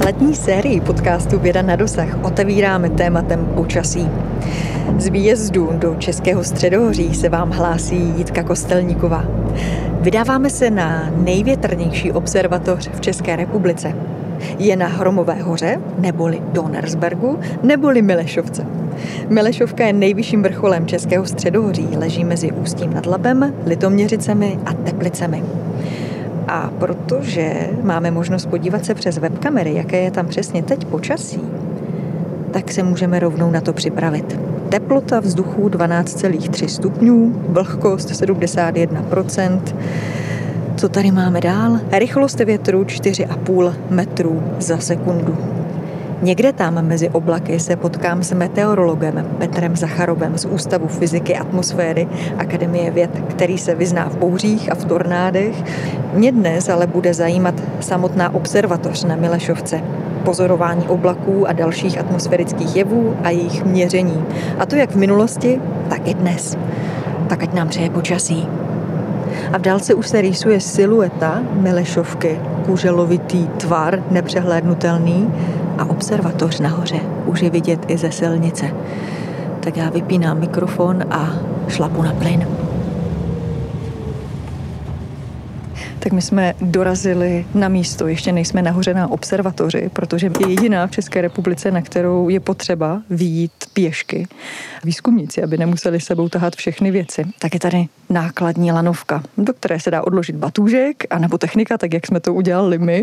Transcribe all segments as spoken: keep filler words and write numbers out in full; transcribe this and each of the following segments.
Letní sérii podcastu Věda na dosah otevíráme tématem počasí. Z výjezdu do Českého středohoří se vám hlásí Jitka Kostelníková. Vydáváme se na největrnější observatoř v České republice. Je na Hromové hoře, neboli Donnersbergu, neboli Milešovce. Milešovka je nejvyšším vrcholem Českého středohoří, leží mezi Ústím nad Labem, Litoměřicemi a Teplicemi. A protože máme možnost podívat se přes webkamery, jaké je tam přesně teď počasí, tak se můžeme rovnou na to připravit. Teplota vzduchu dvanáct celá tři stupňů, vlhkost sedmdesát jedna procent. Co tady máme dál? Rychlost větru čtyři celá pět metrů za sekundu. Někde tam mezi oblaky se potkám s meteorologem Petrem Zacharovem z Ústavu fyziky atmosféry Akademie věd, který se vyzná v bouřích a v tornádech. Mě dnes ale bude zajímat samotná observatoř na Milešovce, pozorování oblaků a dalších atmosférických jevů a jejich měření. A to jak v minulosti, tak i dnes. Tak ať nám přeje počasí. A v dálce už se rýsuje silueta Milešovky, kuželovitý tvar, nepřehlédnutelný, a observatoř nahoře už je vidět i ze silnice. Tak já vypínám mikrofon a šlapu na plyn. Tak my jsme dorazili na místo, ještě nejsme nahoře na observatoři, protože je jediná v České republice, na kterou je potřeba vyjít pěšky. Výzkumníci, aby nemuseli s sebou tahat všechny věci. Tak je tady nákladní lanovka, do které se dá odložit batůžek, anebo technika, tak jak jsme to udělali my.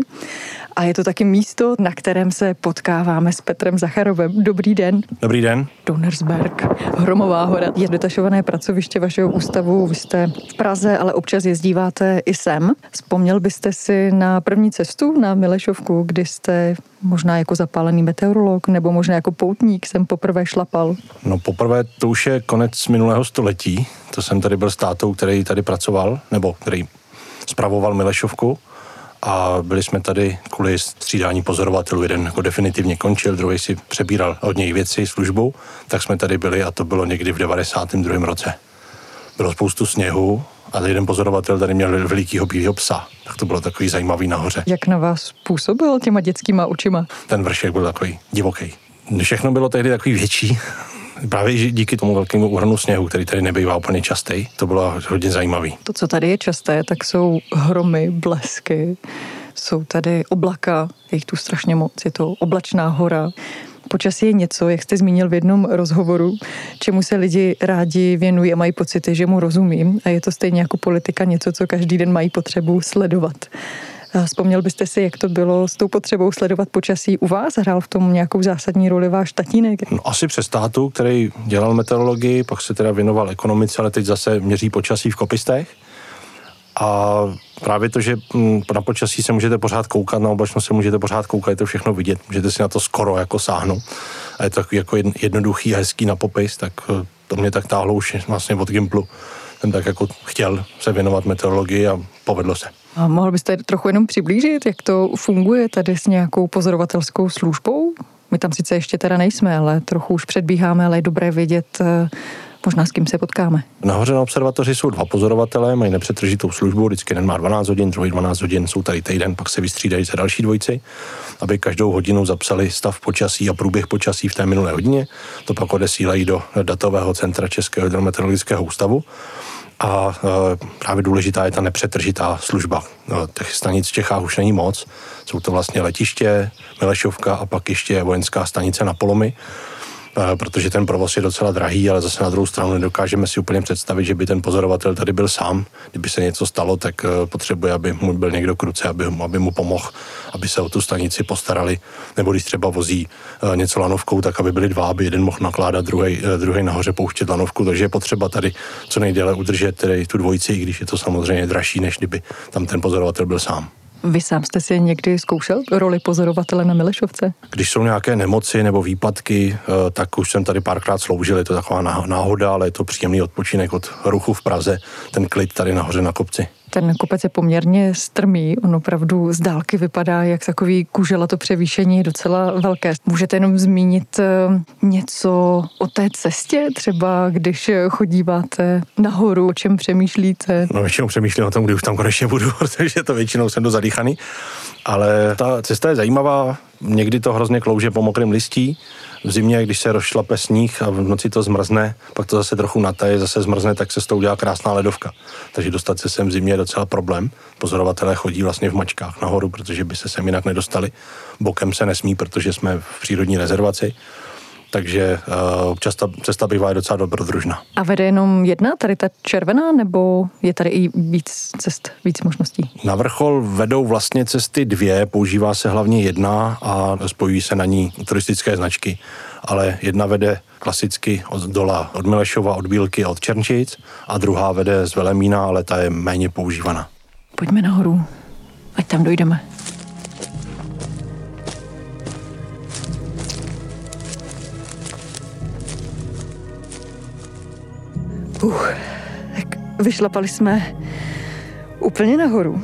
A je to taky místo, na kterém se potkáváme s Petrem Zacharovem. Dobrý den. Dobrý den. Donnersberg, Hromová hora, je detašované pracoviště vašeho ústavu. Vy jste v Praze, ale občas jezdíváte i sem. Vzpomněl byste si na první cestu na Milešovku, kdy jste možná jako zapálený meteorolog nebo možná jako poutník jsem poprvé šlapal? No poprvé to už je konec minulého století. To jsem tady byl s tátou, který tady pracoval, nebo který spravoval Milešovku. A byli jsme tady kvůli střídání pozorovatelů. Jeden jako definitivně končil, druhý si přebíral od něj věci, službu. Tak jsme tady byli a to bylo někdy v devadesátém druhém roce. Bylo spoustu sněhu a jeden pozorovatel tady měl velikýho bílýho psa. Tak to bylo takový zajímavý nahoře. Jak na vás působil těma dětskýma očima? Ten vršek byl takový divoký. Všechno bylo tehdy takový větší. Právě díky tomu velkému úhrnu sněhu, který tady nebývá úplně častý, to bylo hodně zajímavý. To, co tady je časté, tak jsou hromy, blesky, jsou tady oblaka, je jich tu strašně moc, je to oblačná hora. Počasí je něco, jak jste zmínil v jednom rozhovoru, čemu se lidi rádi věnují a mají pocity, že mu rozumím. A je to stejně jako politika něco, co každý den mají potřebu sledovat. A vzpomněl byste si, jak to bylo s tou potřebou sledovat počasí u vás? Hrál v tom nějakou zásadní roli váš tatínek? No, asi přes tátu, který dělal meteorologii, pak se teda věnoval ekonomice, ale teď zase měří počasí v kopistech. A právě to, že na počasí se můžete pořád koukat, na oblačnost se můžete pořád koukat, je to všechno vidět, můžete si na to skoro jako sáhnout. A je to takový jako jednoduchý a hezký na popis, tak to mě tak táhlo už vlastně od gymplu. Jsem tak jako chtěl se věnovat meteorologii a povedlo se. A mohl byste trochu jenom přiblížit, jak to funguje tady s nějakou pozorovatelskou službou? My tam sice ještě teda nejsme, ale trochu už předbíháme, ale je dobré vědět, možná s kým se potkáme. Nahoře na observatoři jsou dva pozorovatelé, mají nepřetržitou službu, vždycky jeden má dvanáct hodin, druhý dvanáct hodin, jsou tady týden, pak se vystřídají se další dvojci, aby každou hodinu zapsali stav počasí a průběh počasí v té minulé hodině. To pak odesílají do datového centra Českého hydrometeorologického ústavu. A e, právě důležitá je ta nepřetržitá služba. E, těch stanic v Čechách už není moc. Jsou to vlastně letiště, Milešovka a pak ještě vojenská stanice na Polomi, e, protože ten provoz je docela drahý, ale zase na druhou stranu nedokážeme si úplně představit, že by ten pozorovatel tady byl sám. Kdyby se něco stalo, tak e, potřebuje, aby mu byl někdo k ruce, aby, aby mu pomohl, aby se o tu stanici postarali. Nebo když třeba vozí e, něco lanovkou, tak aby byli dva, aby jeden mohl nakládat, druhý e, nahoře pouštět lanovku. Takže je potřeba tady co nejdéle udržet tedy tu dvojici, i když je to samozřejmě dražší, než kdyby tam ten pozorovatel byl sám. Vy sám jste si někdy zkoušel roli pozorovatele na Milešovce? Když jsou nějaké nemoci nebo výpadky, tak už jsem tady párkrát sloužil, je to taková náhoda, ale je to příjemný odpočinek od ruchu v Praze, ten klid tady nahoře na kopci. Ten kopec je poměrně strmý, on opravdu z dálky vypadá jak takový kuželato převýšení, docela velké. Můžete jenom zmínit něco o té cestě, třeba když chodíváte nahoru, o čem přemýšlíte? No většinou přemýšlím o tom, kdy už tam konečně budu, protože to většinou jsem dozadýchaný, ale ta cesta je zajímavá. Někdy to hrozně klouže po mokrém listí. V zimě, když se rozšlape sníh a v noci to zmrzne, pak to zase trochu nataje, zase zmrzne, tak se s tou udělá krásná ledovka. Takže dostat se sem v zimě je docela problém. Pozorovatelé chodí vlastně v mačkách nahoru, protože by se sem jinak nedostali. Bokem se nesmí, protože jsme v přírodní rezervaci. Takže uh, občas ta cesta bývá je docela dobrodružná. A vede jenom jedna, tady ta červená, nebo je tady i víc cest, víc možností? Na vrchol vedou vlastně cesty dvě, používá se hlavně jedna a spojují se na ní turistické značky. Ale jedna vede klasicky od dola, od Milešova, od Bílky a od Černčic a druhá vede z Velemína, ale ta je méně používaná. Pojďme nahoru, ať tam dojdeme. Uh, tak vyšlapali jsme úplně nahoru.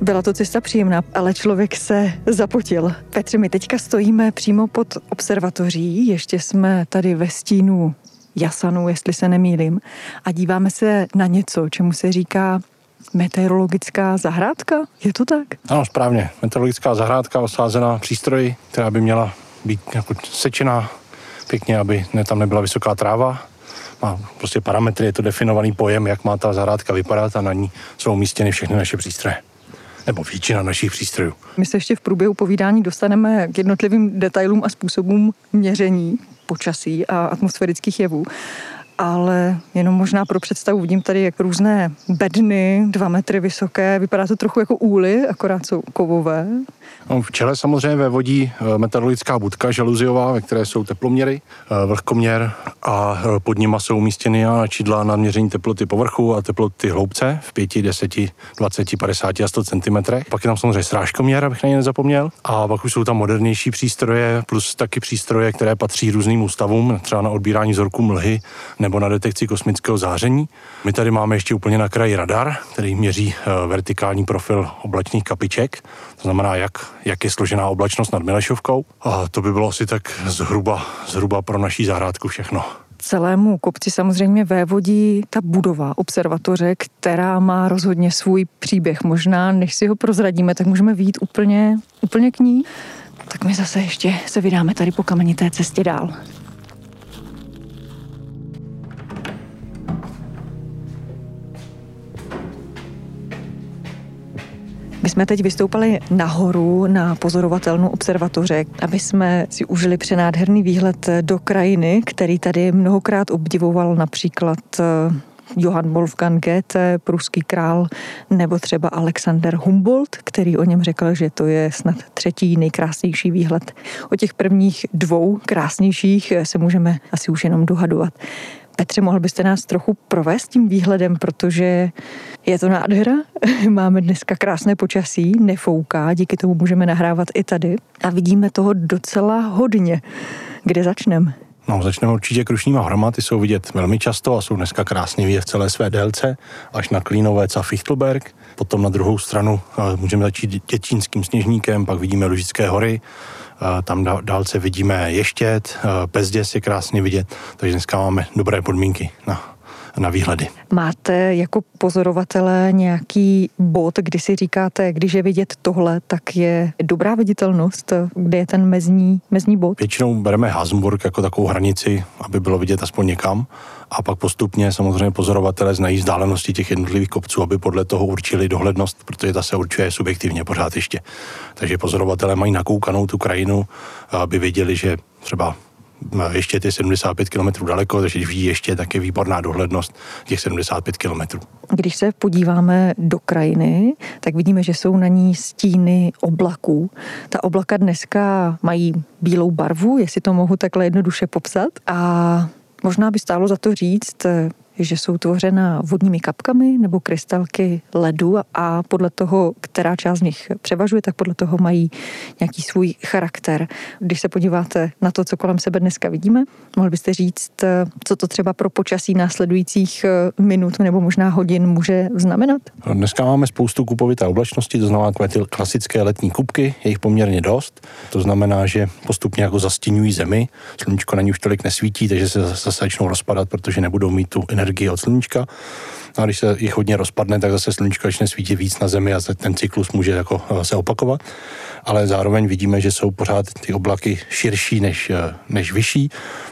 Byla to cesta příjemná, ale člověk se zapotil. Petře, my teďka stojíme přímo pod observatoří, ještě jsme tady ve stínu jasanu, jestli se nemýlím, a díváme se na něco, čemu se říká meteorologická zahrádka. Je to tak? Ano, správně. Meteorologická zahrádka osázená přístroji, která by měla být jako sečená pěkně, aby ne, tam nebyla vysoká tráva. Má prostě parametry, je to definovaný pojem, jak má ta zahrádka vypadat a na ní jsou umístěny všechny naše přístroje. Nebo většina našich přístrojů. My se ještě v průběhu povídání dostaneme k jednotlivým detailům a způsobům měření počasí a atmosférických jevů. Ale jenom možná pro představu, vidím tady jak různé bedny, dva metry vysoké, vypadá to trochu jako úly, akorát jsou kovové. No, v čele samozřejmě vévodí meteorologická budka žaluziová, ve které jsou teploměry, vlhkoměr a pod nima jsou umístěny čidla na měření teploty povrchu a teploty hloubce v pěti, deseti, dvaceti, padesáti a sto centimetrech. Pak je tam samozřejmě srážkoměr, abych na ně nezapomněl. A pak už jsou tam modernější přístroje, plus taky přístroje, které patří různým ústavům, třeba na odbírání vzorků mlhy nebo na detekci kosmického záření. My tady máme ještě úplně na kraji radar, který měří vertikální profil oblačných kapiček, to znamená, jak, jak je složená oblačnost nad Milešovkou. A to by bylo asi tak zhruba, zhruba pro naší zahrádku všechno. Celému kopci samozřejmě vévodí ta budova observatoře, která má rozhodně svůj příběh. Možná, než si ho prozradíme, tak můžeme vyjít úplně, úplně k ní. Tak my zase ještě se vydáme tady po kamenité cestě dál. My jsme teď vystoupali nahoru na pozorovatelnu observatoře, aby jsme si užili přenádherný výhled do krajiny, který tady mnohokrát obdivoval například Johann Wolfgang Goethe, pruský král, nebo třeba Alexander Humboldt, který o něm řekl, že to je snad třetí nejkrásnější výhled. O těch prvních dvou krásnějších se můžeme asi už jenom dohadovat. Petře, mohl byste nás trochu provést tím výhledem, protože je to nádhera, máme dneska krásné počasí, nefouká, díky tomu můžeme nahrávat i tady a vidíme toho docela hodně. Kde začneme? No, začneme určitě Krušnýma horama, ty jsou vidět velmi často a jsou dneska krásně v celé své délce, až na Klínovec a Fichtelberg. Potom na druhou stranu můžeme začít Děčínským sněžníkem, pak vidíme Lužické hory, tam dálce vidíme Ještět, Pezděs je krásně vidět, takže dneska máme dobré podmínky na, na výhledy. Máte jako pozorovatelé nějaký bod, kdy si říkáte, když je vidět tohle, tak je dobrá viditelnost, kde je ten mezní, mezní bod? Většinou bereme Hazmburk jako takovou hranici, aby bylo vidět aspoň někam. A pak postupně samozřejmě pozorovatelé znají vzdálenosti těch jednotlivých kopců, aby podle toho určili dohlednost, protože ta se určuje subjektivně pořád ještě. Takže pozorovatelé mají nakoukanou tu krajinu, aby věděli, že třeba ještě ty sedmdesát pět kilometrů daleko, takže když vidí ještě, tak je výborná dohlednost těch sedmdesát pět kilometrů. Když se podíváme do krajiny, tak vidíme, že jsou na ní stíny oblaků. Ta oblaka dneska mají bílou barvu, jestli to mohu takhle jednoduše popsat. A možná by stálo za to říct, že jsou tvořena vodními kapkami nebo krystalky ledu a podle toho, která část z nich převažuje, tak podle toho mají nějaký svůj charakter. Když se podíváte na to, co kolem sebe dneska vidíme, mohli byste říct, co to třeba pro počasí následujících minut nebo možná hodin může znamenat? Dneska máme spoustu kupové oblačnosti, to znamená klasické letní kupky, je jich poměrně dost. To znamená, že postupně jako zastínují zemi, sluníčko na ní už tolik nesvítí, takže se zase začnou rozpadat, protože nebudou mít tu energii od sluníčka. A když se jich hodně rozpadne, tak zase sluníčko začne svítit víc na zemi a ten cyklus může jako se opakovat. Ale zároveň vidíme, že jsou pořád ty oblaky širší než, než vyšší.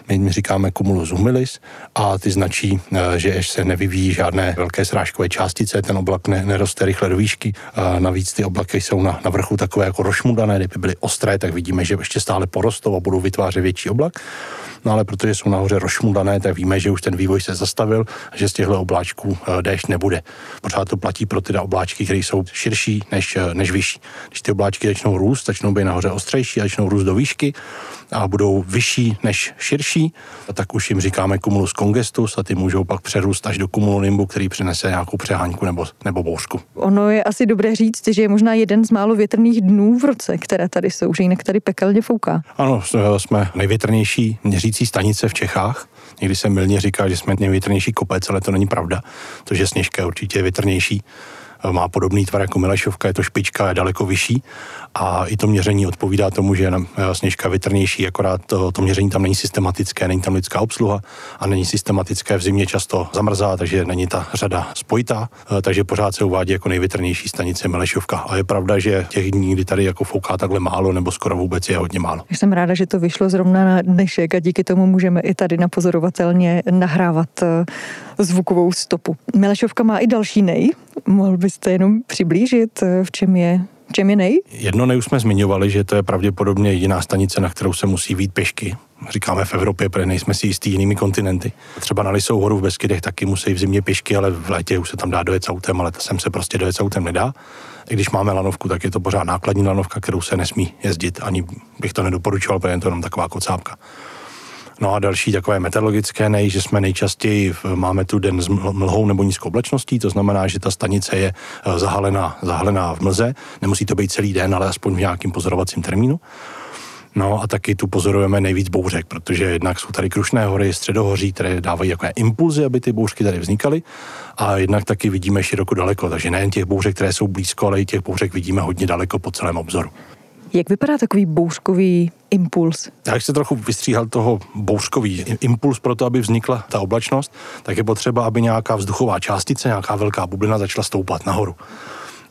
My jim říkáme cumulus humilis a ty značí, že se nevyvíjí žádné velké srážkové částice, ten oblak ne, neroste rychle do výšky. A navíc ty oblaky jsou na, na vrchu takové jako rošmudané, kdyby byly ostré, tak vidíme, že ještě stále porostou a budou vytvářet větší oblak. No ale protože jsou nahoře rošmudané, tak víme, že už ten vývoj se zastavil a že z těchto obláčků déšť nebude. Pořád to platí pro ty obláčky, které jsou širší než, než vyšší. Když ty obláčky začnou růst, začnou být nahoře ostřejší, začnou růst do výšky a budou vyšší než širší, tak už jim říkáme cumulus congestus a ty můžou pak přerůst až do cumulonimbu, který přinese nějakou přeháňku nebo, nebo bouřku. Ono je asi dobré říct, že je možná jeden z málo větrných dnů v roce, které tady jsou, že jinak tady pekelně fouká. Ano, jsme největrnější měřící stanice v Čechách. Někdy se mylně říká, že jsme největrnější kopec, ale to není pravda. To, že Sněžka určitě je větrnější, má podobný tvar jako Milešovka, je to špička, je daleko vyšší a i to měření odpovídá tomu, že je Sněžka větrnější, akorát to, to měření tam není systematické, není tam lidská obsluha a není systematické, v zimě často zamrzá, takže není ta řada spojitá, takže pořád se uvádí jako největrnější stanice Milešovka. A je pravda, že těch dní, kdy tady jako fouká takhle málo nebo skoro vůbec, je hodně málo. Jsem ráda, že to vyšlo zrovna na dnešek a díky tomu můžeme i tady na pozorovatelně nahrávat zvukovou stopu. Milešovka má i další nej. Mohl byste jenom přiblížit, v čem je, v čem je nej? Jedno nej už jsme zmiňovali, že to je pravděpodobně jediná stanice, na kterou se musí vít pěšky. Říkáme v Evropě, protože nejsme si jistí jinými kontinenty. Třeba na Lísou horu v Beskydech taky musí v zimě pěšky, ale v létě už se tam dá dojet autem, ale ta sem se prostě dojet autem nedá. I když máme lanovku, tak je to pořád nákladní lanovka, kterou se nesmí jezdit. Ani bych to nedoporučoval, protože je to jenom taková kocápka. No a další takové meteorologické nej, že jsme nejčastěji, máme tu den s mlhou nebo nízkou oblačností, to znamená, že ta stanice je zahalená, zahalená v mlze, nemusí to být celý den, ale aspoň v nějakým pozorovacím termínu. No a taky tu pozorujeme nejvíc bouřek, protože jednak jsou tady Krušné hory, Středohoří, které dávají takové impulzy, aby ty bouřky tady vznikaly, a jednak taky vidíme široko daleko, takže nejen těch bouřek, které jsou blízko, ale i těch bouřek vidíme hodně daleko po celém obzoru. Jak vypadá takový bouřkový impuls? Jak se trochu vystříhal toho bouřkový impuls pro to, aby vznikla ta oblačnost, tak je potřeba, aby nějaká vzduchová částice, nějaká velká bublina začala stoupat nahoru.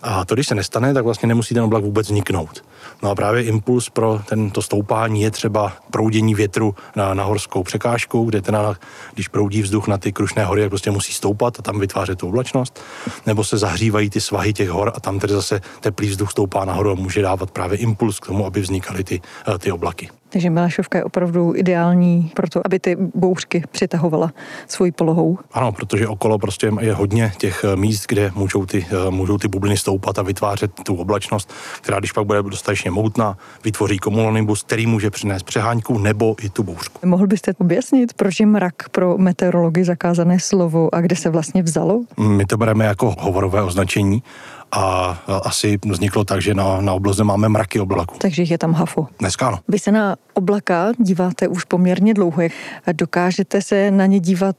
A to, když se nestane, tak vlastně nemusí ten oblak vůbec vzniknout. No a právě impuls pro tento stoupání je třeba proudění větru na, na horskou překážku, kde teda, když proudí vzduch na ty Krušné hory, tak prostě musí stoupat a tam vytvářet tu oblačnost, nebo se zahřívají ty svahy těch hor a tam tedy zase teplý vzduch stoupá nahoru a může dávat právě impuls k tomu, aby vznikaly ty, ty oblaky. Takže Milešovka je opravdu ideální pro to, aby ty bouřky přitahovala svojí polohou. Ano, protože okolo prostě je hodně těch míst, kde můžou ty, můžou ty bubliny stoupat a vytvářet tu oblačnost, která když pak bude dostatečně moutná, vytvoří komulonimbus, který může přinést přeháňku nebo i tu bouřku. Mohl byste objasnit, proč je mrak pro meteorology zakázané slovo a kde se vlastně vzalo? My to bereme jako hovorové označení. A asi vzniklo tak, že na, na obloze máme mraky oblaků. Takže je tam hafo. Dneska ano. Vy se na oblaka díváte už poměrně dlouho. Dokážete se na ně dívat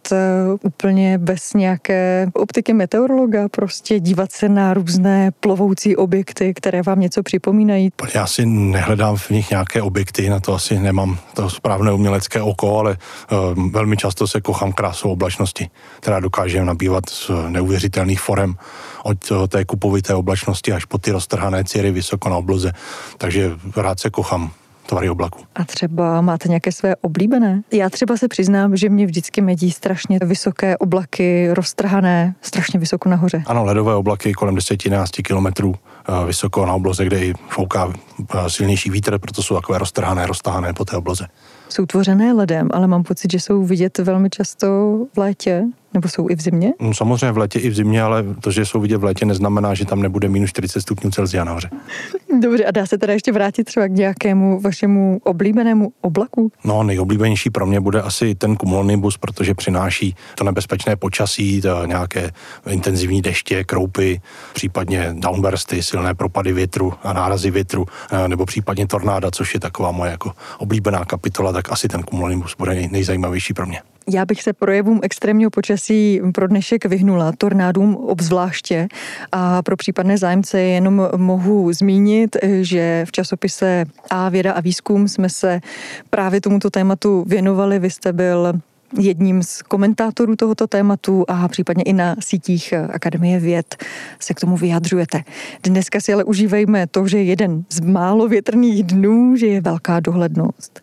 úplně bez nějaké optiky meteorologa? Prostě dívat se na různé plovoucí objekty, které vám něco připomínají? Já asi nehledám v nich nějaké objekty, na to asi nemám to správné umělecké oko, ale uh, velmi často se kochám krásou oblačnosti, která dokáže nabývat z neuvěřitelných forem od uh, té kupovité té oblačnosti až po ty roztrhané ciry vysoko na obloze. Takže rád se kochám tvary oblaku. A třeba máte nějaké své oblíbené? Já třeba se přiznám, že mě vždycky medí strašně vysoké oblaky, roztrhané, strašně vysoko nahoře. Ano, ledové oblaky kolem deset až jedenáct kilometrů vysoko na obloze, kde i fouká silnější vítr, proto jsou takové roztrhané, roztahané po té obloze. Jsou tvořené ledem, ale mám pocit, že jsou vidět velmi často v létě, nebo jsou i v zimě? No, samozřejmě v létě i v zimě, ale to, že jsou vidět v létě, neznamená, že tam nebude minus čtyřicet stupňů Celsia nahoře. Dobře, a dá se teda ještě vrátit třeba k nějakému vašemu oblíbenému oblaku? No, nejoblíbenější pro mě bude asi ten cumulonimbus, protože přináší to nebezpečné počasí, to nějaké intenzivní deště, kroupy, případně downbursty, silné propady větru a nárazy větru, nebo případně tornáda, což je taková moje jako oblíbená kapitola, tak asi ten cumulonimbus bude nej, nejzajímavější pro mě. Já bych se projevům extrémního počasí pro dnešek vyhnula, tornádům obzvláště, a pro případné zájemce jenom mohu zmínit, že v časopise A věda a výzkum jsme se právě tomuto tématu věnovali. Vy jste byl jedním z komentátorů tohoto tématu a případně i na sítích Akademie věd se k tomu vyjadřujete. Dneska si ale užívejme to, že je jeden z málo větrných dnů, že je velká dohlednost.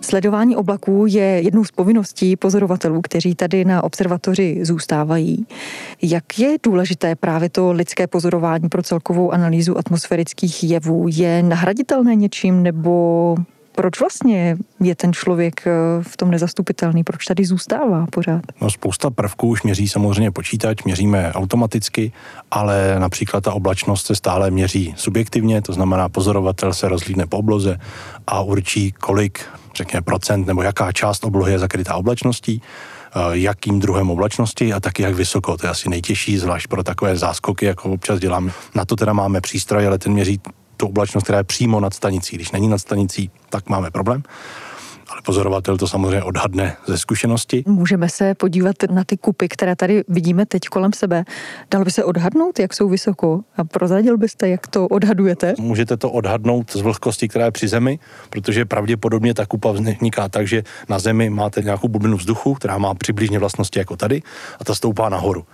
Sledování oblaků je jednou z povinností pozorovatelů, kteří tady na observatoři zůstávají. Jak je důležité právě to lidské pozorování pro celkovou analýzu atmosférických jevů? Je nahraditelné něčím, nebo proč vlastně je ten člověk v tom nezastupitelný? Proč tady zůstává pořád? No, spousta prvků už měří samozřejmě počítač, měříme automaticky, ale například ta oblačnost se stále měří subjektivně, to znamená pozorovatel se rozhlídne po obloze a určí, kolik řekněme procent nebo jaká část oblohy je zakrytá oblačností, jakým druhem oblačnosti a taky jak vysoko. To je asi nejtěžší, zvlášť pro takové záskoky, jako občas děláme. Na to teda máme přístroj, ale ten měří tu oblačnost, která je přímo nad stanicí. Když není nad stanicí, tak máme problém. Ale pozorovatel to samozřejmě odhadne ze zkušenosti. Můžeme se podívat na ty kupy, které tady vidíme teď kolem sebe. Dalo by se odhadnout, jak jsou vysoko? A prozradil byste, jak to odhadujete? Můžete to odhadnout z vlhkosti, která je při zemi, protože pravděpodobně ta kupa vzniká tak, že na zemi máte nějakou bublinu vzduchu, která má přibližně vlastnosti jako tady, a ta stoupá nahoru.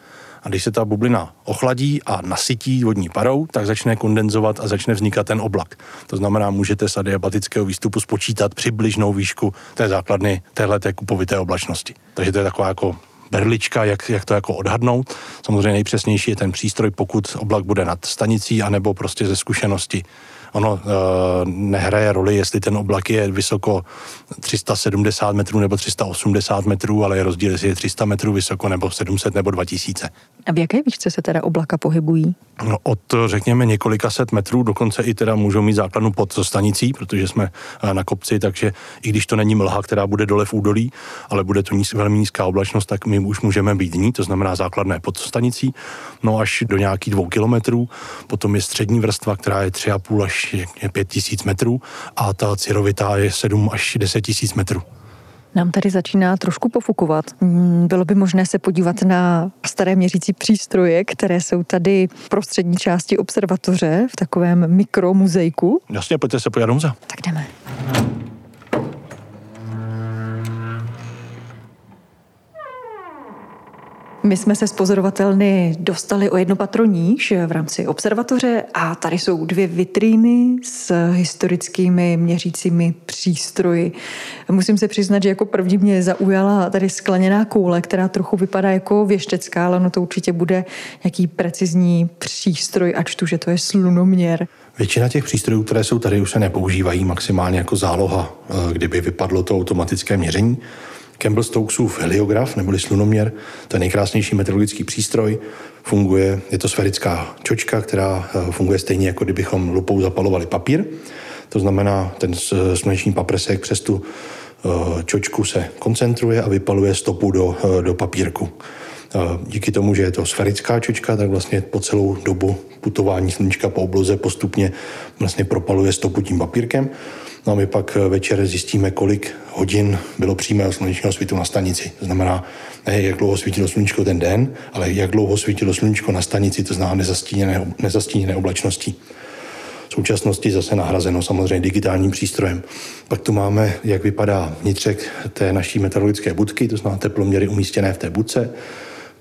A když se ta bublina ochladí a nasytí vodní parou, tak začne kondenzovat a začne vznikat ten oblak. To znamená, můžete z adiabatického výstupu spočítat přibližnou výšku té základny téhleté kupovité oblačnosti. Takže to je taková jako berlička, jak, jak to jako odhadnout. Samozřejmě nejpřesnější je ten přístroj, pokud oblak bude nad stanicí, anebo prostě ze zkušenosti. Ono e, nehraje roli, jestli ten oblak je vysoko tři sta sedmdesát metrů nebo tři sta osmdesát metrů, ale je rozdíl, jestli je tři sta metrů vysoko nebo sedm set nebo dva tisíce. A v jaké výšce se teda oblaka pohybují? No od, řekněme, několika set metrů, dokonce i teda můžou mít základnu pod stanicí, protože jsme na kopci, takže i když to není mlha, která bude dole v údolí, ale bude to níz, velmi nízká oblačnost, tak my už můžeme být ní, to znamená základné pod stanicí, no až do nějakých dvou kilometrů. Potom je střední vrstva, která je tři a půl až pět tisíc metrů a ta cirovitá je sedm až deset tisíc metrů. Nám tady začíná trošku pofukovat. Bylo by možné se podívat na staré měřící přístroje, které jsou tady v prostřední části observatoře, v takovém mikromuzejku. Jasně, pojďte se podívat do muzea. Tak jdeme. My jsme se z pozorovatelny dostali o jedno patro níž v rámci observatoře a tady jsou dvě vitríny s historickými měřícími přístroji. Musím se přiznat, že jako první mě zaujala tady skleněná koule, která trochu vypadá jako věštecká, ale no to určitě bude nějaký precizní přístroj, a čtu, že to je slunoměr. Většina těch přístrojů, které jsou tady, už se nepoužívají, maximálně jako záloha, kdyby vypadlo to automatické měření. Campbell Stokesův heliograf, neboli slunoměr, to je nejkrásnější meteorologický přístroj, funguje, je to sférická čočka, která funguje stejně, jako kdybychom lupou zapalovali papír, to znamená, ten sluneční paprsek přes tu čočku se koncentruje a vypaluje stopu do, do papírku. Díky tomu, že je to sférická čočka, tak vlastně po celou dobu putování sluníčka po obloze postupně vlastně propaluje stopu tím papírkem. No a my pak večer zjistíme, kolik hodin bylo přímého slunečního svitu na stanici. To znamená, ne jak dlouho svítilo sluníčko ten den, ale jak dlouho svítilo sluníčko na stanici, to znamená nezastíněné, nezastíněné oblačnosti. V současnosti zase nahrazeno samozřejmě digitálním přístrojem. Pak tu máme, jak vypadá vnitřek té naší meteorologické budky, to znamená teploměry umístěné v té budce,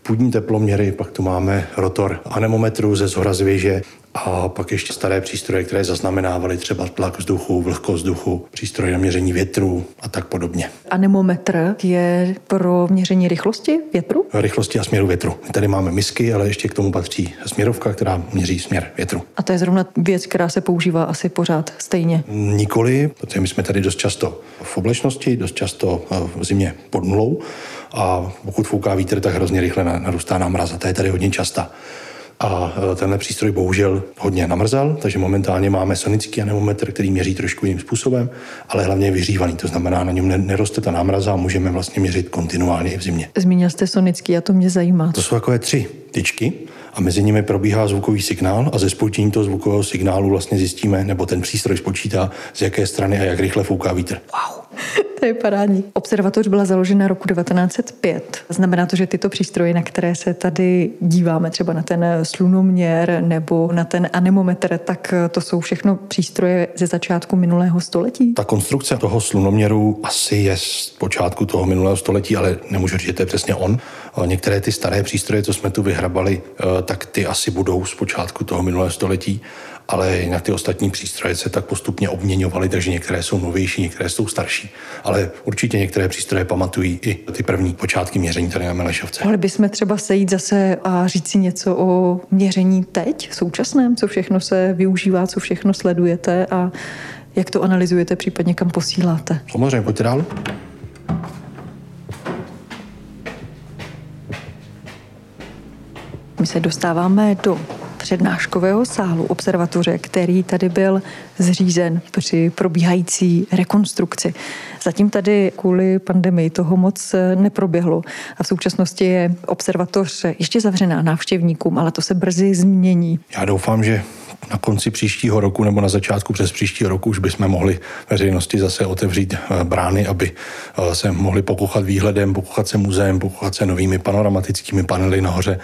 půdní teploměry, pak tu máme rotor anemometru ze zhora z věže a pak ještě staré přístroje, které zaznamenávaly třeba tlak vzduchu, vlhkost vzduchu, přístroje na měření větru a tak podobně. Anemometr je pro měření rychlosti větru? Rychlosti a směru větru. My tady máme misky, ale ještě k tomu patří směrovka, která měří směr větru. A to je zrovna věc, která se používá asi pořád stejně? Nikoli, protože my jsme tady dost často v oblečnosti, dost často v zimě pod nulou a pokud fouká vítr, tak hrozně rychle narůstá nám mraz a ta je tady hodně častá. A tenhle přístroj bohužel hodně namrzal, takže momentálně máme sonický anemometr, který měří trošku jiným způsobem, ale hlavně je vyhřívaný, to znamená, na něm neroste ta námraza a můžeme vlastně měřit kontinuálně i v zimě. Zmínil jste sonický a to mě zajímá. To jsou takové tři tyčky a mezi nimi probíhá zvukový signál a ze spočítání toho zvukového signálu vlastně zjistíme, nebo ten přístroj spočítá, z jaké strany a jak rychle fouká vítr. Wow. To je parádní. Observatoř byla založena roku devatenáct set pět. Znamená to, že tyto přístroje, na které se tady díváme, třeba na ten slunoměr nebo na ten anemometr, tak to jsou všechno přístroje ze začátku minulého století? Ta konstrukce toho slunoměru asi je z počátku toho minulého století, ale nemůžu říct, že to je přesně on. Některé ty staré přístroje, co jsme tu vyhrabali, tak ty asi budou z počátku toho minulého století, ale jinak ty ostatní přístroje se tak postupně obměňovaly, takže některé jsou novější, některé jsou starší. Ale určitě některé přístroje pamatují i ty první počátky měření tady na Milešovce. Mohli bychom třeba sejít zase a říct si něco o měření teď, současném, co všechno se využívá, co všechno sledujete a jak to analyzujete, případně kam posíláte. Samozřejmě, pojďte dál. My se dostáváme do přednáškového sálu observatoře, který tady byl zřízen při probíhající rekonstrukci. Zatím tady kvůli pandemii toho moc neproběhlo a v současnosti je observatoř ještě zavřená návštěvníkům, ale to se brzy změní. Já doufám, že na konci příštího roku nebo na začátku přes příštího roku už bychom mohli veřejnosti zase otevřít brány, aby se mohli pokochat výhledem, pokochat se muzeem, pokochat se novými panoramatickými panely nahoře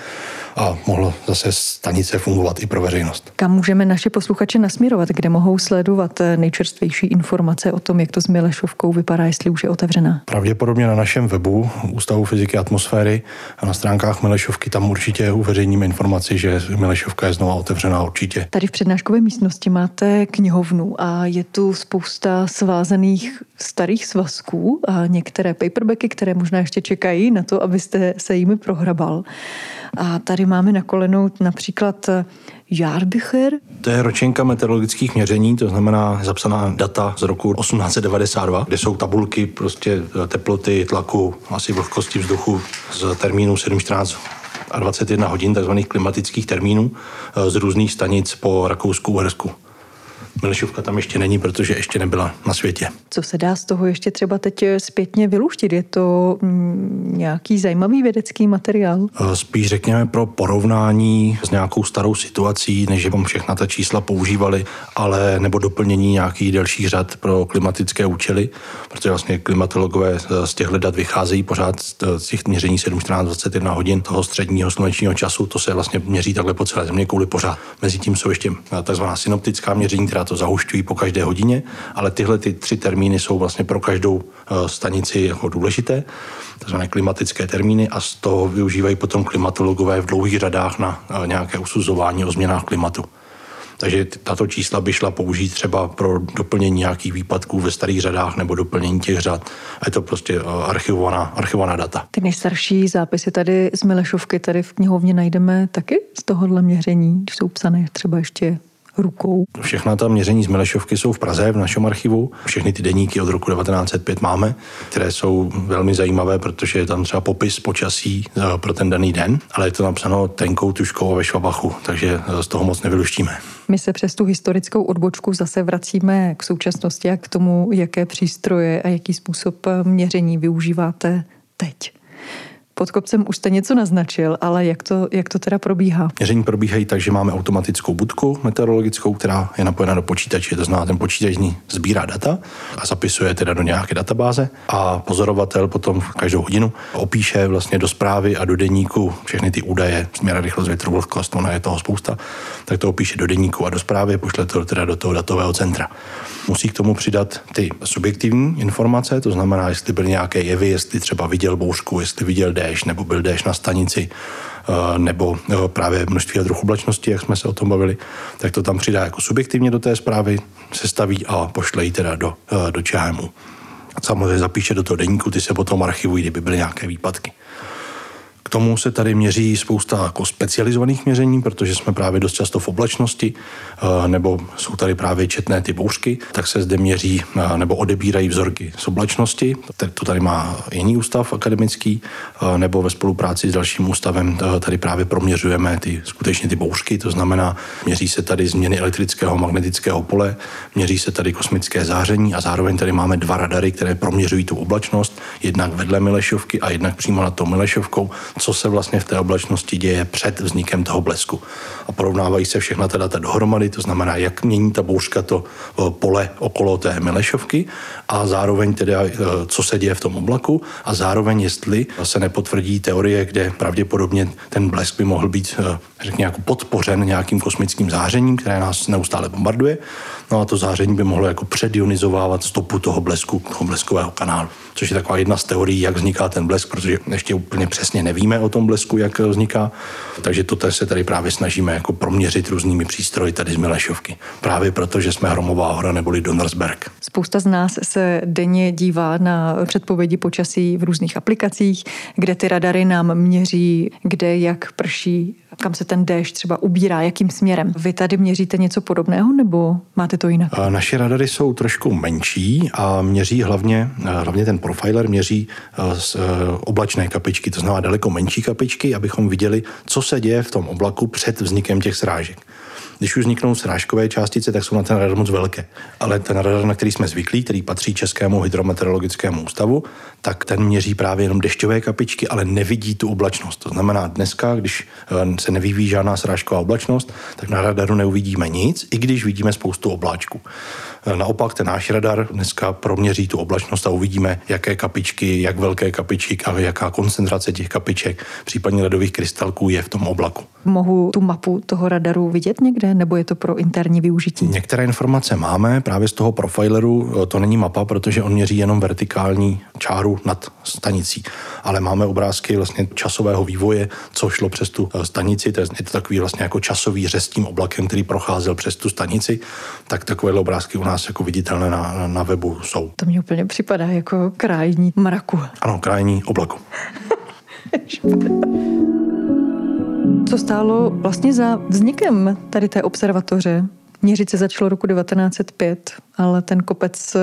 a mohlo zase stanice fungovat i pro veřejnost. Kam můžeme naše posluchače nasměrovat, kde mohou sledovat nejčerstvější informace o tom, jak to s Milešovkou vypadá, jestli už je otevřená? Pravděpodobně na našem webu Ústavu fyziky atmosféry a na stránkách Milešovky, tam určitě uveřejníme informaci, že Milešovka je znova otevřená určitě. Tady v přednáškové místnosti máte knihovnu a je tu spousta svázaných starých svazků a některé paperbacky, které možná ještě čekají na to, abyste se jimi prohrabal. A tady máme na kolenou například Jarbücher. To je ročenka meteorologických měření, to znamená zapsaná data z roku osmnáct set devadesát dva, kde jsou tabulky prostě teploty, tlaku, asi vlhkosti vzduchu z termínu sedm čtrnáct a dvacet jedna hodin takzvaných klimatických termínů z různých stanic po Rakousku, Uhersku. Milešovka tam ještě není, protože ještě nebyla na světě. Co se dá z toho ještě třeba teď zpětně vyluštit? Je to nějaký zajímavý vědecký materiál? Spíš řekněme pro porovnání s nějakou starou situací, než bychom všechna ta čísla používali, ale nebo doplnění nějakých delších řad pro klimatické účely, protože vlastně klimatologové z těchto dat vycházejí pořád z těch měření sedm čtrnáct dvacet jedna hodin toho středního slunečního času, to se vlastně měří takhle po celé země kouli pořád. Mezitím jsou ještě takzvaná synoptická měření, která to zahušťují po každé hodině, ale tyhle ty tři termíny jsou vlastně pro každou stanici jako důležité, takzvané klimatické termíny a z toho využívají potom klimatologové v dlouhých řadách na nějaké usuzování o změnách klimatu. Takže tato čísla by šla použít třeba pro doplnění nějakých výpadků ve starých řadách nebo doplnění těch řad. A je to prostě archivovaná, archivovaná data. Ty nejstarší zápisy tady z Milešovky, tady v knihovně najdeme taky z tohohle měření, když jsou psané třeba ještě rukou. Všechna ta měření z Milešovky jsou v Praze, v našem archivu. Všechny ty deníky od roku devatenáct set pět máme, které jsou velmi zajímavé, protože je tam třeba popis počasí pro ten daný den, ale je to napsáno tenkou tužkou ve švabachu, takže z toho moc nevyluštíme. My se přes tu historickou odbočku zase vracíme k současnosti a k tomu, jaké přístroje a jaký způsob měření využíváte teď. Pod kopcem už jste něco naznačil, ale jak to, jak to teda probíhá? Měření probíhají tak, že máme automatickou budku meteorologickou, která je napojena do počítače, to znamená, ten počítač z ní sbírá data a zapisuje teda do nějaké databáze a pozorovatel potom každou hodinu opíše vlastně do zprávy a do deníku všechny ty údaje, směra, rychlost, větru, vlhkost, ona je toho spousta, tak to opíše do deníku a do zprávy, pošle to teda do toho datového centra. Musí k tomu přidat ty subjektivní informace, to znamená, jestli byly nějaké jevy, jestli třeba viděl bouřku, jestli viděl déšť, nebo byl déšť na stanici, nebo právě množství a druh oblačnosti, jak jsme se o tom bavili, tak to tam přidá jako subjektivně do té zprávy, sestaví a pošle ji teda do, do ČHMU. A samozřejmě zapíše do toho deníku, ty se potom archivují, kdyby byly nějaké výpadky. K tomu se tady měří spousta jako specializovaných měření, protože jsme právě dost často v oblačnosti, nebo jsou tady právě četné ty bouřky, tak se zde měří nebo odebírají vzorky z oblačnosti. To tady má jiný ústav akademický, nebo ve spolupráci s dalším ústavem tady právě proměřujeme ty, skutečně ty bouřky, to znamená, měří se tady změny elektrického magnetického pole, měří se tady kosmické záření a zároveň tady máme dva radary, které proměřují tu oblačnost, jednak vedle Milešovky a jednak přímo nad tou Milešovkou, co se vlastně v té oblačnosti děje před vznikem toho blesku. A porovnávají se všechna ta data dohromady, to znamená, jak mění ta bouřka to pole okolo té Milešovky a zároveň teda, co se děje v tom oblaku a zároveň, jestli se nepotvrdí teorie, kde pravděpodobně ten blesk by mohl být, řekněme, jako podpořen nějakým kosmickým zářením, které nás neustále bombarduje. No a to záření by mohlo jako předionizovávat stopu toho blesku, toho bleskového kanálu, což je taková jedna z teorií, jak vzniká ten blesk, protože ještě úplně přesně nevíme o tom blesku, jak vzniká. Takže to se tady právě snažíme jako proměřit různými přístroji tady z Milešovky. Právě proto, že jsme Hromová hora neboli Donnersberg. Spousta z nás se denně dívá na předpovědi počasí v různých aplikacích, kde ty radary nám měří, kde jak prší, kam se ten déšť třeba ubírá, jakým směrem. Vy tady měříte něco podobného, nebo máte to jinak? Naše radary jsou trošku menší a měří hlavně, hlavně ten profiler měří z oblačné kapičky, to znamená daleko menší kapičky, abychom viděli, co se děje v tom oblaku před vznikem těch srážek. Když už vzniknou srážkové částice, tak jsou na ten radar moc velké. Ale ten radar, na který jsme zvyklí, který patří Českému hydrometeorologickému ústavu, tak ten měří právě jenom dešťové kapičky, ale nevidí tu oblačnost. To znamená, dneska, když se nevyvíjí žádná srážková oblačnost, tak na radaru neuvidíme nic, i když vidíme spoustu obláčků. Naopak ten náš radar dneska proměří tu oblačnost a uvidíme, jaké kapičky, jak velké kapičky a jaká koncentrace těch kapiček, případně ledových krystalků je v tom oblaku. Mohu tu mapu toho radaru vidět někde, nebo je to pro interní využití? Některé informace máme, právě z toho profileru to není mapa, protože on měří jenom vertikální čáru nad stanicí, ale máme obrázky vlastně časového vývoje, co šlo přes tu stanici, to je to takový vlastně jako časový řez tím oblakem, který procházel přes tu stanici, tak takovéhle obrázky u nás jako viditelné na, na webu jsou. To mi úplně připadá jako krájení mraku. Ano, krájení oblaku. Co stálo vlastně za vznikem tady té observatoře? Měřit se začalo roku devatenáct set pět, ale ten kopec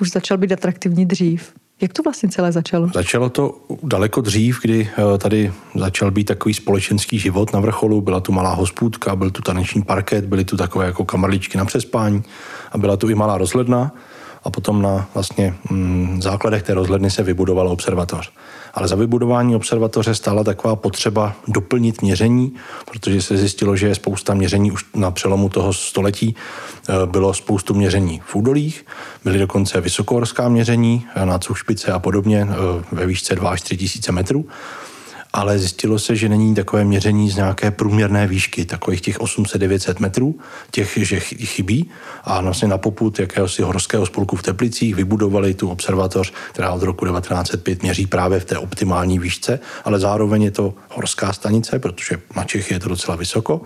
už začal být atraktivní dřív. Jak to vlastně celé začalo? Začalo to daleko dřív, kdy tady začal být takový společenský život na vrcholu. Byla tu malá hospůdka, byl tu taneční parket, byly tu takové jako kamarličky na přespání a byla tu i malá rozhledna. A potom na vlastně mm, základech té rozhledny se vybudovala observatoř. Ale za vybudování observatoře stála taková potřeba doplnit měření, protože se zjistilo, že je spousta měření už na přelomu toho století. Bylo spoustu měření v údolích, byly dokonce vysokohorská měření na Zugspitze a podobně ve výšce dva až tři tisíce metrů. Ale zjistilo se, že není takové měření z nějaké průměrné výšky, takových těch osm set devět set metrů, těch, že chybí. A vlastně na popud jakéhosi horského spolku v Teplicích vybudovali tu observatoř, která od roku devatenáct set pět měří právě v té optimální výšce, ale zároveň je to horská stanice, protože na Čechy je to docela vysoko.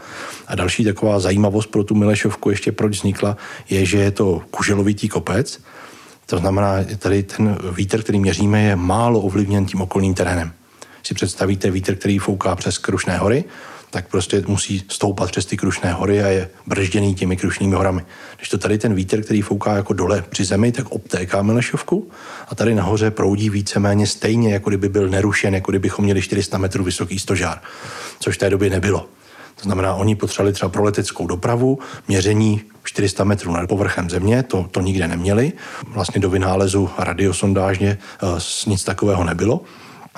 A další taková zajímavost pro tu Milešovku ještě proč vznikla, je, že je to kuželovitý kopec. To znamená, tady ten vítr, který měříme, je málo ovlivněn tím okolním terénem. Si představíte vítr, který fouká přes Krušné hory, tak prostě musí stoupat přes ty Krušné hory a je bržděný těmi Krušnými horami. Když to tady ten vítr, který fouká jako dole při zemi, tak obtéká Milešovku a tady nahoře proudí víceméně stejně, jako kdyby byl nerušen, jako kdybychom měli čtyři sta metrů vysoký stožár, což v té době nebylo. To znamená, oni potřebovali třeba pro leteckou dopravu měření čtyři sta metrů nad povrchem země, to, to nikde neměli. Vlastně do vynálezu radiosondážně nic takového nebylo.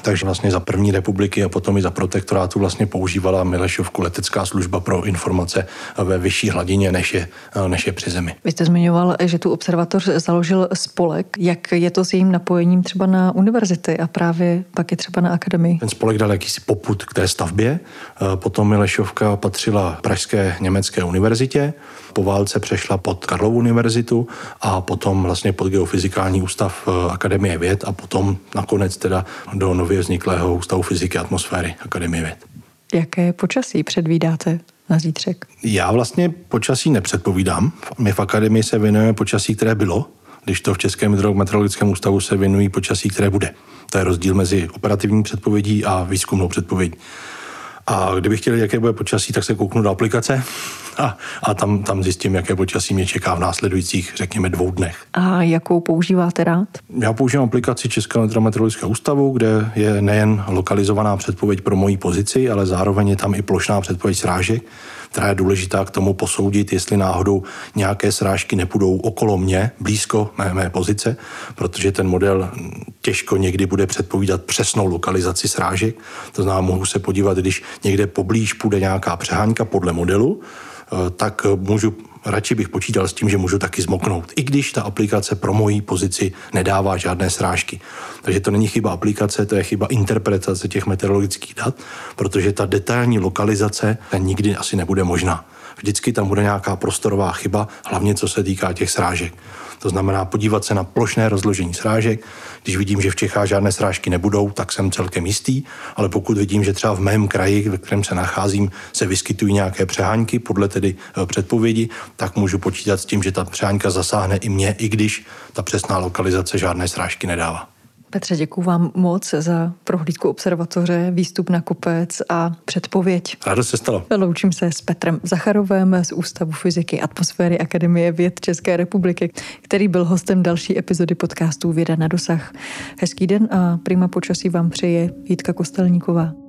Takže vlastně za první republiky a potom i za protektorátu vlastně používala Milešovku letecká služba pro informace ve vyšší hladině, než je, než je při zemi. Vy jste zmiňoval, že tu observatoř založil spolek. Jak je to s jejím napojením třeba na univerzity a právě pak je třeba na akademii? Ten spolek dal jakýsi popud k té stavbě. Potom Milešovka patřila Pražské německé univerzitě. Po válce přešla pod Karlovu univerzitu a potom vlastně pod Geofyzikální ústav Akademie věd a potom nakonec teda do nově vzniklého Ústavu fyziky atmosféry Akademie věd. Jaké počasí předvídáte na zítřek? Já vlastně počasí nepředpovídám. My v Akademii se věnujeme počasí, které bylo, když to v Českém hydrometeorologickém ústavu se věnují počasí, které bude. To je rozdíl mezi operativní předpovědí a výzkumnou předpovědí. A kdybych chtěl, jaké bude počasí, tak se kouknu do aplikace a, a tam, tam zjistím, jaké počasí mě čeká v následujících, řekněme, dvou dnech. A jakou používáte rád? Já používám aplikaci Českého hydrometeorologického ústavu, kde je nejen lokalizovaná předpověď pro moji pozici, ale zároveň je tam i plošná předpověď srážek, která je důležitá k tomu posoudit, jestli náhodou nějaké srážky nepůjdou okolo mě, blízko mé, mé pozice, protože ten model těžko někdy bude předpovídat přesnou lokalizaci srážek. To znamená, mohu se podívat, když někde poblíž půjde nějaká přehánka podle modelu, tak můžu, radši bych počítal s tím, že můžu taky zmoknout, i když ta aplikace pro moji pozici nedává žádné srážky. Takže to není chyba aplikace, to je chyba interpretace těch meteorologických dat, protože ta detailní lokalizace ta nikdy asi nebude možná. Vždycky tam bude nějaká prostorová chyba, hlavně co se týká těch srážek. To znamená podívat se na plošné rozložení srážek. Když vidím, že v Čechách žádné srážky nebudou, tak jsem celkem jistý, ale pokud vidím, že třeba v mém kraji, ve kterém se nacházím, se vyskytují nějaké přehánky podle tedy předpovědi, tak můžu počítat s tím, že ta přehánka zasáhne i mě, i když ta přesná lokalizace žádné srážky nedává. Petře, děkuji vám moc za prohlídku observatoře, výstup na kopec a předpověď. Rádo se stalo. Loučím se s Petrem Zacharovem z Ústavu fyziky atmosféry Akademie věd České republiky, který byl hostem další epizody podcastu Věda na dosah. Hezký den a prima počasí vám přeje Jitka Kostelníková.